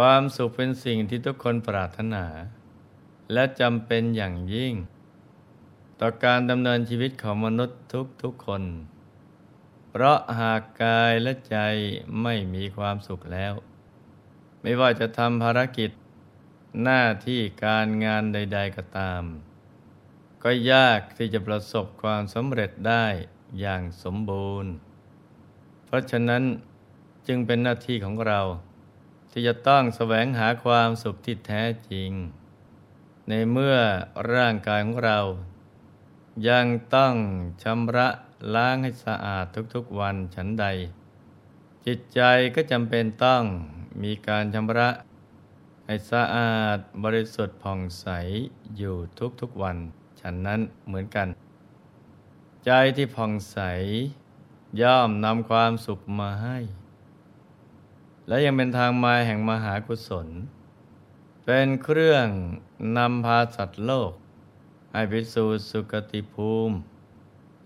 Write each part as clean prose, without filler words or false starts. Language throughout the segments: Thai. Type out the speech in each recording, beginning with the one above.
ความสุขเป็นสิ่งที่ทุกคนปรารถนาและจำเป็นอย่างยิ่งต่อการดำเนินชีวิตของมนุษย์ทุกๆคนเพราะหากกายและใจไม่มีความสุขแล้วไม่ว่าจะทำภารกิจหน้าที่การงานใดๆก็ตามก็ยากที่จะประสบความสำเร็จได้อย่างสมบูรณ์เพราะฉะนั้นจึงเป็นหน้าที่ของเราที่จะต้องแสวงหาความสุขที่แท้จริงในเมื่อร่างกายของเรายังต้องชำระล้างให้สะอาดทุกๆวันฉันใดจิตใจก็จำเป็นต้องมีการชำระให้สะอาดบริสุทธิ์ผ่องใสอยู่ทุกๆวันฉันนั้นเหมือนกันใจที่ผ่องใสย่อมนำความสุขมาให้และยังเป็นทางมาแห่งมหากุศลเป็นเครื่องนำพาสัตว์โลกให้ไปสู่สุคติภูมิ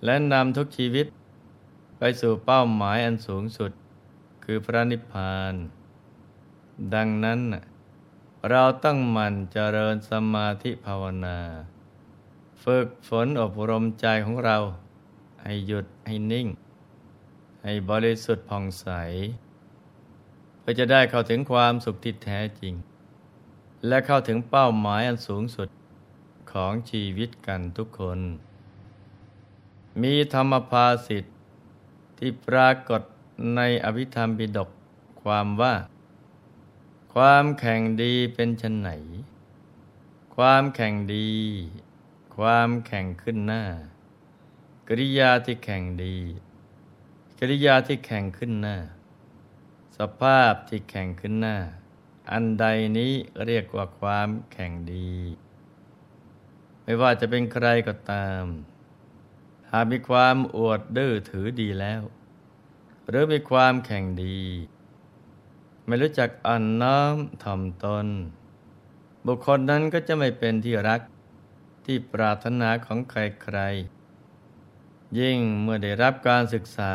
และนำทุกชีวิตไปสู่เป้าหมายอันสูงสุดคือพระนิพพานดังนั้นเราต้องหมั่นเจริญสมาธิภาวนาฝึกฝนอบรมใจของเราให้หยุดให้นิ่งให้บริสุทธิ์ผ่องใสเพื่อจะได้เข้าถึงความสุขที่แท้จริงและเข้าถึงเป้าหมายอันสูงสุดของชีวิตกันทุกคนมีธรรมภาษิตที่ปรากฏในอภิธรรมปิฎกความว่าความแข่งดีเป็นชนไหนความแข่งดีความแข่งขึ้นหน้ากริยาที่แข่งดีกริยาที่แข่งขึ้นหน้าสภาพที่แข่งขึ้นหน้าอันใดนี้เรียกว่าความแข่งดีไม่ว่าจะเป็นใครก็ตามหากมีความอวดดื้อถือดีแล้วหรือมีความแข่งดีไม่รู้จักอ่อนน้อมถ่อมตนบุคคลนั้นก็จะไม่เป็นที่รักที่ปรารถนาของใครๆยิ่งเมื่อได้รับการศึกษา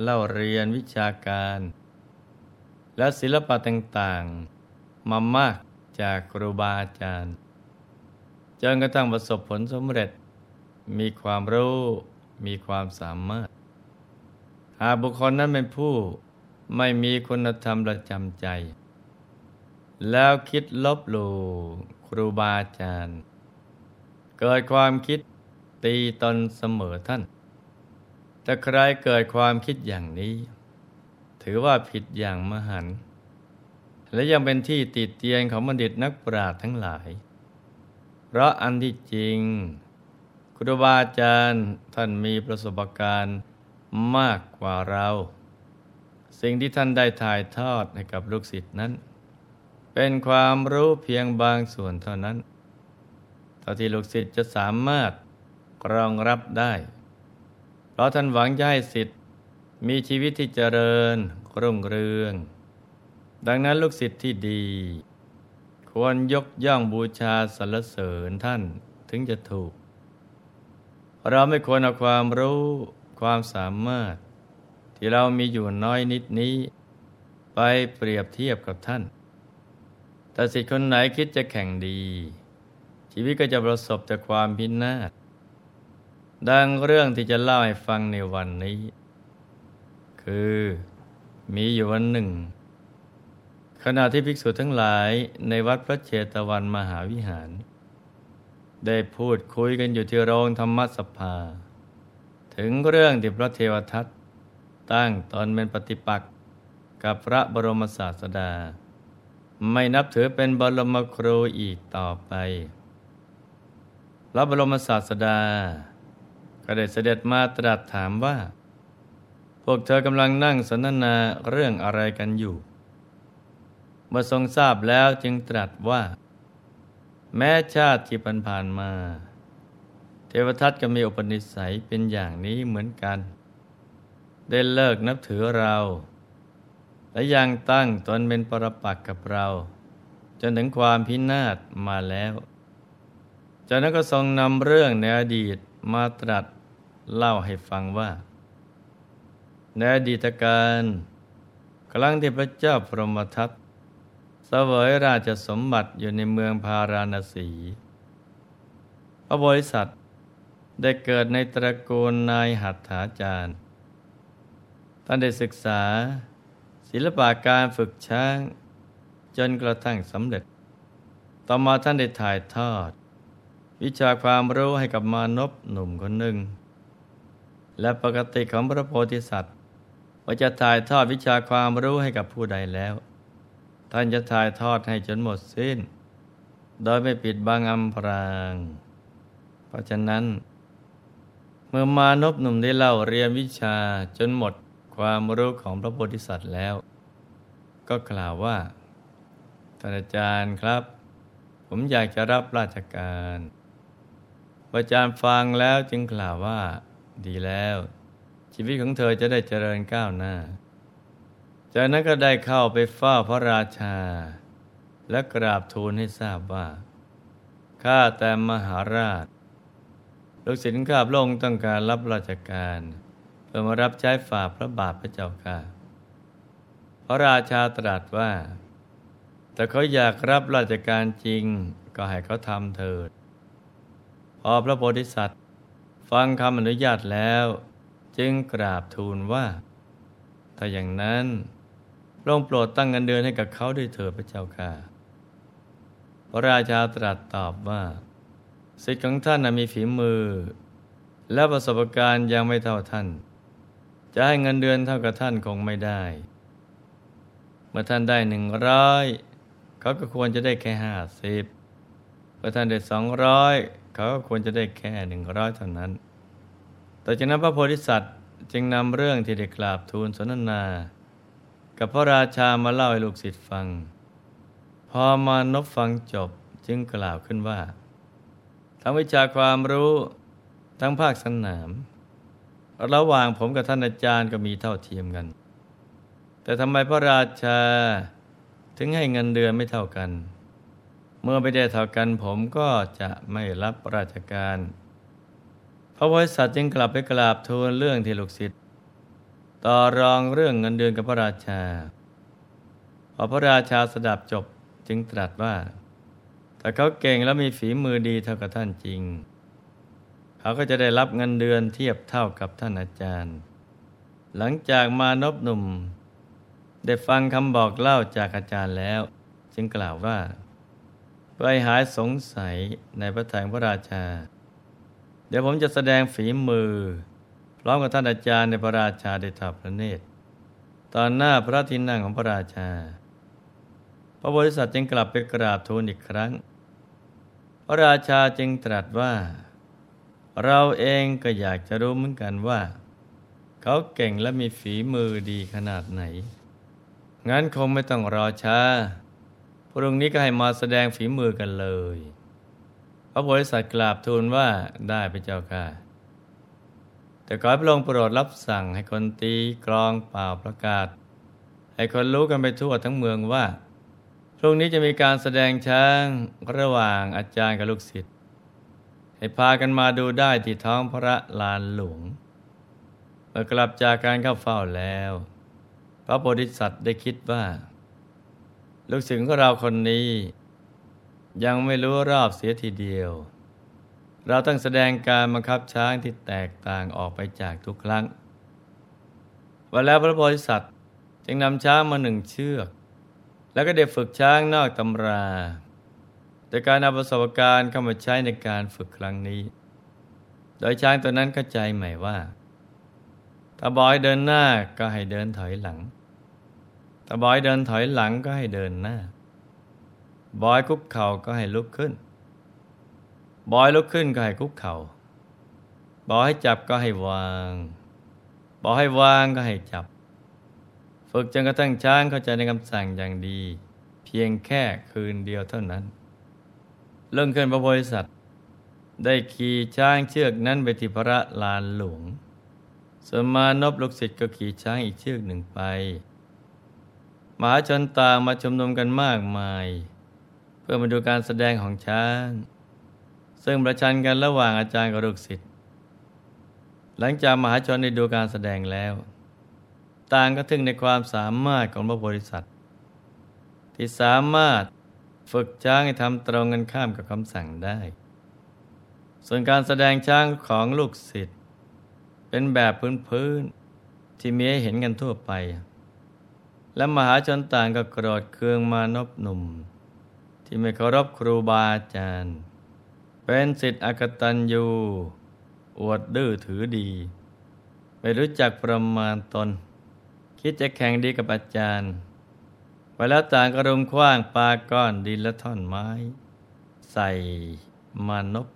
เล่าเรียนวิชาการและศิลปะต่างๆมามากจากครูบาอาจารย์จนกระทั่งประสบผลสำเร็จมีความรู้มีความสามารถหากบุคคลนั้นเป็นผู้ไม่มีคุณธรรมประจำใจแล้วคิดลบหลู่ครูบาอาจารย์เกิดความคิดตีตนเสมอท่านถ้าใครเกิดความคิดอย่างนี้ถือว่าผิดอย่างมหันต์และยังเป็นที่ติเตียนของบัณฑิตนักปราชญ์ทั้งหลายเพราะอันที่จริงครูบาอาจารย์ท่านมีประสบการณ์มากกว่าเราสิ่งที่ท่านได้ถ่ายทอดให้กับลูกศิษย์นั้นเป็นความรู้เพียงบางส่วนเท่านั้นเท่าที่ลูกศิษย์จะสามารถรองรับได้เพราะท่านหวังจะให้ศิษย์มีชีวิตที่เจริญรุ่งเรืองดังนั้นลูกศิษย์ที่ดีควรยกย่องบูชาสรรเสริญท่านถึงจะถูกเราไม่ควรเอาความรู้ความสามารถที่เรามีอยู่น้อยนิดนี้ไปเปรียบเทียบกับท่านแต่ศิษย์คนไหนคิดจะแข่งดีชีวิตก็จะประสบแต่ความพินาศดังเรื่องที่จะเล่าให้ฟังในวันนี้คือมีอยู่วันหนึ่งขณะที่ภิกษุทั้งหลายในวัดพระเชตวันมหาวิหารได้พูดคุยกันอยู่ที่โรงธรรมสภาถึงเรื่องที่พระเทวทัตตั้งตนเป็นปฏิปักษ์กับพระบรมศาสดาไม่นับถือเป็นบรมครูอีกต่อไปพระบรมศาสดาก็ได้เสด็จมาตรัสถามว่าพวกเธอกำลังนั่งสนทนาเรื่องอะไรกันอยู่เมื่อทรงทราบแล้วจึงตรัสว่าแม้ชาติที่ผ่านมาเทวทัตก็มีอุปนิสัยเป็นอย่างนี้เหมือนกันได้เลิกนับถือเราและยังตั้งตนเป็นปรปักษ์กับเราจนถึงความพินาศมาแล้วจากนั้นก็ทรงนำเรื่องในอดีตมาตรัสเล่าให้ฟังว่าในอดีตการครั้งที่พระเจ้าพรหมทัต เสวยราชสมบัติอยู่ในเมืองพาราณสีพระโพธิสัตว์ได้เกิดในตระกูลนายหัตถาจารย์ท่านได้ศึกษาศิลปะการฝึกช้างจนกระทั่งสำเร็จต่อมาท่านได้ถ่ายทอดวิชาความรู้ให้กับมานพหนุ่มคนหนึ่งและปกติของพระโพธิสัตว์ว่าจะถ่ายทอดวิชาความรู้ให้กับผู้ใดแล้วท่านจะถ่ายทอดให้จนหมดสิ้นโดยไม่ปิดบังอำพรางเพราะฉะนั้นเมื่อมานพหนุ่มได้เล่าเรียนวิชาจนหมดความรู้ของพระโพธิสัตว์แล้วก็กล่าวว่าท่านอาจารย์ครับผมอยากจะรับราชการพระอาจารย์ฟังแล้วจึงกล่าวว่าดีแล้วชีวิตของเธอจะได้เจริญก้าวหน้าจากนั้นก็ได้เข้าไปเฝ้าพระราชาและกราบทูลให้ทราบว่าข้าแต่มหาราชลูกศิษย์ข้าพระองค์ต้องการรับราชการเพื่อมารับใช้ฝ่าพระบาทพระเจ้าค่ะพระราชาตรัสว่าแต่เขาอยากรับราชการจริงก็ให้เขาทำเถิดพอพระโพธิสัตว์ฟังคำอนุญาตแล้วจึงกราบทูลว่าถ้าอย่างนั้นลงโปรดตั้งเงินเดือนให้กับเขาด้วยเถิดพระเจ้าค่ะพระราชาตรัสตอบว่าศิษย์ของท่านมีฝีมือและประสบการณ์ยังไม่เท่าท่านจะให้เงินเดือนเท่ากับท่านคงไม่ได้เมื่อท่านได้100เขาก็ควรจะได้แค่50เมื่อท่านได้200เขาก็ควรจะได้แค่100เท่านั้นแต่จากนั้นพระโพธิสัตว์จึงนำเรื่องที่ได้กราบทูลสนทนากับพระราชามาเล่าให้ลูกศิษย์ฟังพอมานพฟังจบจึงกล่าวขึ้นว่าทั้งวิชาความรู้ทั้งภาคสนามระหว่างผมกับท่านอาจารย์ก็มีเท่าเทียมกันแต่ทำไมพระราชาถึงให้เงินเดือนไม่เท่ากันเมื่อไม่ได้เท่ากันผมก็จะไม่รับราชการพระโพธิสัตว์จึงกลับไปกราบทูลเรื่องที่ลูกศิษย์ต่อรองเรื่องเงินเดือนกับพระราชาพอพระราชาสดับจบจึงตรัสว่าถ้าเขาเก่งและมีฝีมือดีเท่ากับท่านจริงเขาก็จะได้รับเงินเดือนเทียบเท่ากับท่านอาจารย์หลังจากมานพหนุ่มได้ฟังคำบอกเล่าจากอาจารย์แล้วจึงกล่าวว่าเพื่อหายสงสัยในพระทัยพระราชาเดี๋ยวผมจะแสดงฝีมือพร้อมกับท่านอาจารย์ในพระราชาได้ทอดพระเนตรตอนหน้าพระที่นั่งของพระราชาพระโพธิสัตว์จึงกลับไปกราบทูลอีกครั้งพระราชาจึงตรัสว่าเราเองก็อยากจะรู้เหมือนกันว่าเขาเก่งและมีฝีมือดีขนาดไหนงั้นคงไม่ต้องรอช้าพรุ่งนี้ก็ให้มาแสดงฝีมือกันเลยพระโพธิสัตว์กราบทูลว่าได้พระเจ้าค่ะแต่ขอพระองค์โปรดรับสั่งให้คนตีกลองเป่าประกาศให้คนรู้กันไปทั่วทั้งเมืองว่าพรุ่งนี้จะมีการแสดงช้างระหว่างอาจารย์กับลูกศิษย์ให้พากันมาดูได้ที่ท้องพระลานหลวงเมื่อกลับจากการเข้าเฝ้าแล้วพระโพธิสัตว์ได้คิดว่าลูกศิษย์ของเราคนนี้ยังไม่รู้รอบเสียทีเดียวเราต้องแสดงการบังคับช้างที่แตกต่างออกไปจากทุกครั้งวันแล้วพระโพธิสัตว์จึงนำช้างมา1เชือกแล้วก็ได้ฝึกช้างนอกตำราแต่การนำประสบการณ์เข้ามาใช้ในการฝึกครั้งนี้โดยช้างตัวนั้นเข้าใจใหม่ว่าถ้าบอยเดินหน้าก็ให้เดินถอยหลังถ้าบอยเดินถอยหลังก็ให้เดินหน้าบอยคุกเข่าก็ให้ลุกขึ้นบอยลุกขึ้นก็ให้คุกเข่าบอยให้จับก็ให้วางบอยให้วางก็ให้จับฝึกจนกระทั่งช้างเข้าใจในคำสั่งอย่างดีเพียงแค่คืนเดียวเท่านั้นเริ่มขึ้นพระโพธิสัตว์ได้ขี่ช้างเชือกนั้นไปที่พระลานหลวงส่วนมานพลูกศิษย์ก็ขี่ช้างอีกเชือกหนึ่งไปมหาชนต่างมาชุมนุมกันมากมายเพื่อมาดูการแสดงของช้างซึ่งประชันกันระหว่างอาจารย์กับลูกศิษย์หลังจากมหาชนได้ดูการแสดงแล้วต่างก็ทึ่งในความสามารถของพระโพธิสัตว์ ที่สามารถฝึกช้างให้ทำตรงกันข้ามกับคำสั่งได้ส่วนการแสดงช้างของลูกศิษย์เป็นแบบพื้นๆที่มีให้เห็นกันทั่วไปและมหาชนต่างก็โกรธเคืองมานพหนุ่มที่ไม่เคารพครูบาอาจารย์เป็นศิษย์อกตัญญูอวดดื้อถือดีไม่รู้จักประมาณตนคิดจะแข่งดีกับอาจารย์ไปแล้วต่างก็รุมขว้างปาก้อนดินและท่อนไม้ใส่มานพ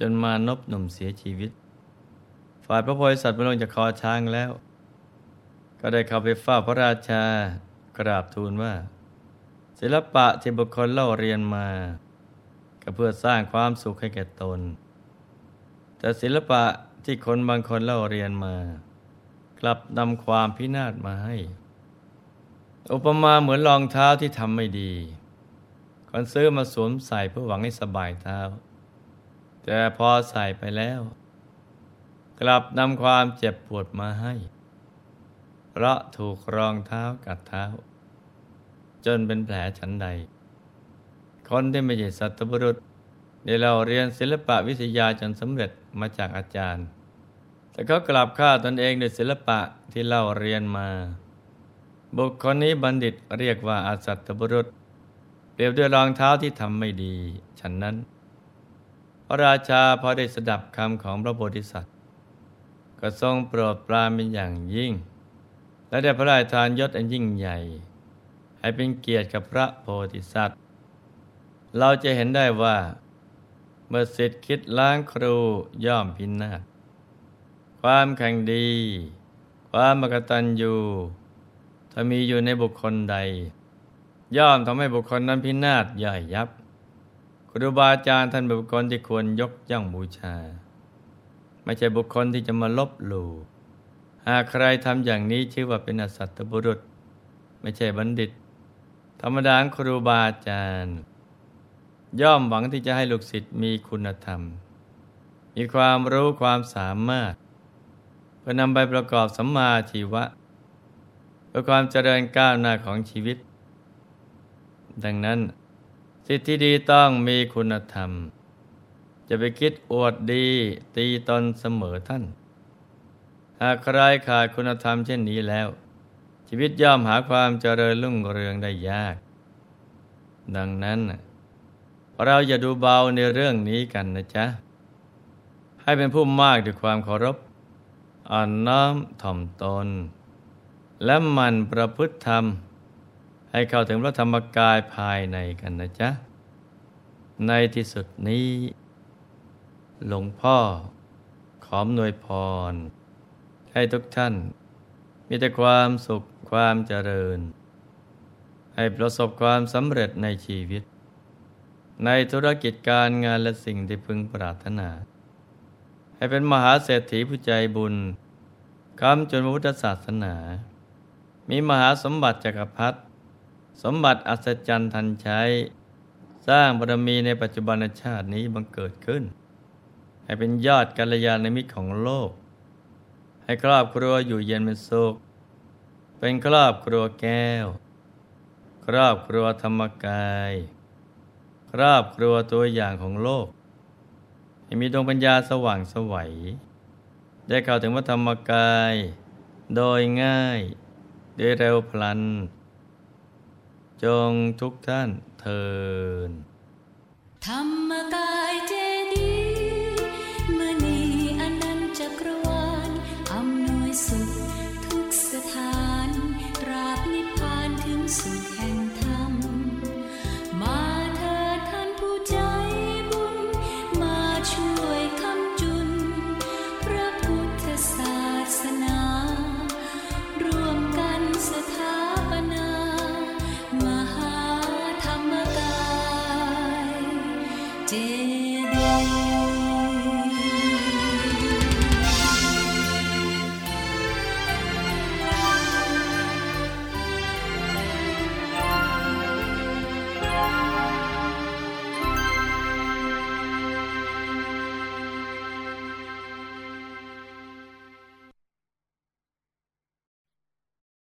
จนมานพหนุ่มเสียชีวิตฝ่ายพระโพธิสัตว์ไม่ลงจากคอช้างแล้วก็ได้เข้าไปเฝ้าพระราชากราบทูลว่าศิลปะที่บุคคลเล่าเรียนมาก็เพื่อสร้างความสุขให้แก่ตนแต่ศิลปะที่คนบางคนเล่าเรียนมากลับนำความพินาศมาให้อุปมาเหมือนรองเท้าที่ทำไม่ดีคนซื้อมาสวมใส่เพื่อหวังให้สบายเท้าแต่พอใส่ไปแล้วกลับนำความเจ็บปวดมาให้เพราะถูกรองเท้ากัดเท้าจนเป็นแผลฉันใดคนที่ไม่ใช่สัตบุรุษได้เราเรียนศิลปะวิทยาจนสำเร็จมาจากอาจารย์แต่เขากลับฆ่าตนเองด้วยศิลปะที่เราเรียนมาบุคคลนี้บัณฑิตเรียกว่าอาสัตบุรุษเปรียบด้วยรองเท้าที่ทำไม่ดีฉันนั้นพระราชาพอได้สดับคำของพระโพธิสัตว์ก็ทรงโปรดปรานเป็นอย่างยิ่งและได้พระราชทานยศอันยิ่งใหญ่ให้เป็นเกียรติกับพระโพธิสัตว์เราจะเห็นได้ว่าเมื่อศิษย์คิดล้างครูย่อมพินาศความแข็งดีความอกตัญญูถ้ามีอยู่ในบุคคลใดย่อมทำให้บุคคลนั้นพินาศย่อยยับครูบาอาจารย์ท่านบุคคลที่ควรยกย่องบูชาไม่ใช่บุคคลที่จะมาลบหลู่หากใครทำอย่างนี้ชื่อว่าเป็นอสัตตบุรุษไม่ใช่บัณฑิตธรรมดาครูบาอาจารย์ย่อมหวังที่จะให้ลูกศิษย์มีคุณธรรมมีความรู้ความสามารถเพื่อนำไปประกอบสัมมาชีวะเพื่อความเจริญก้าวหน้าของชีวิตดังนั้นศิษย์ที่ดีต้องมีคุณธรรมจะไปคิดอวดดีตีตนเสมอท่านหากใครขาดคุณธรรมเช่นนี้แล้วชีวิตย่อมหาความเจริญรุ่งเรืองได้ยากดังนั้นเราอย่าดูเบาในเรื่องนี้กันนะจ๊ะให้เป็นผู้มากด้วยความเคารพอ่อนน้อมถ่อมตนและหมั่นประพฤติธรรมให้เข้าถึงพระธรรมกายภายในกันนะจ๊ะในที่สุดนี้หลวงพ่อขออำนวยพรให้ทุกท่านมีแต่ความสุขความเจริญให้ประสบความสำเร็จในชีวิตในธุรกิจการงานและสิ่งที่พึงปรารถนาให้เป็นมหาเศรษฐีผู้ใจบุญค้ำจุนพระพุทธศาสนามีมหาสมบัติจักรพรรดิสมบัติอัศจรรย์ทันใช้สร้างบารมีในปัจจุบันชาตินี้บังเกิดขึ้นให้เป็นยอดกัลยาณมิตรของโลกให้ครอบครัวอยู่เย็นเป็นสุขเป็นครอบครัวแก้วครอบครัวธรรมกายครอบครัวตัวอย่างของโลกให้มีดวงปัญญาสว่างไสวได้เข้าถึงพระธรรมกายโดยง่ายโดยเร็วพลันจงทุกท่านเทอญธรรมกาย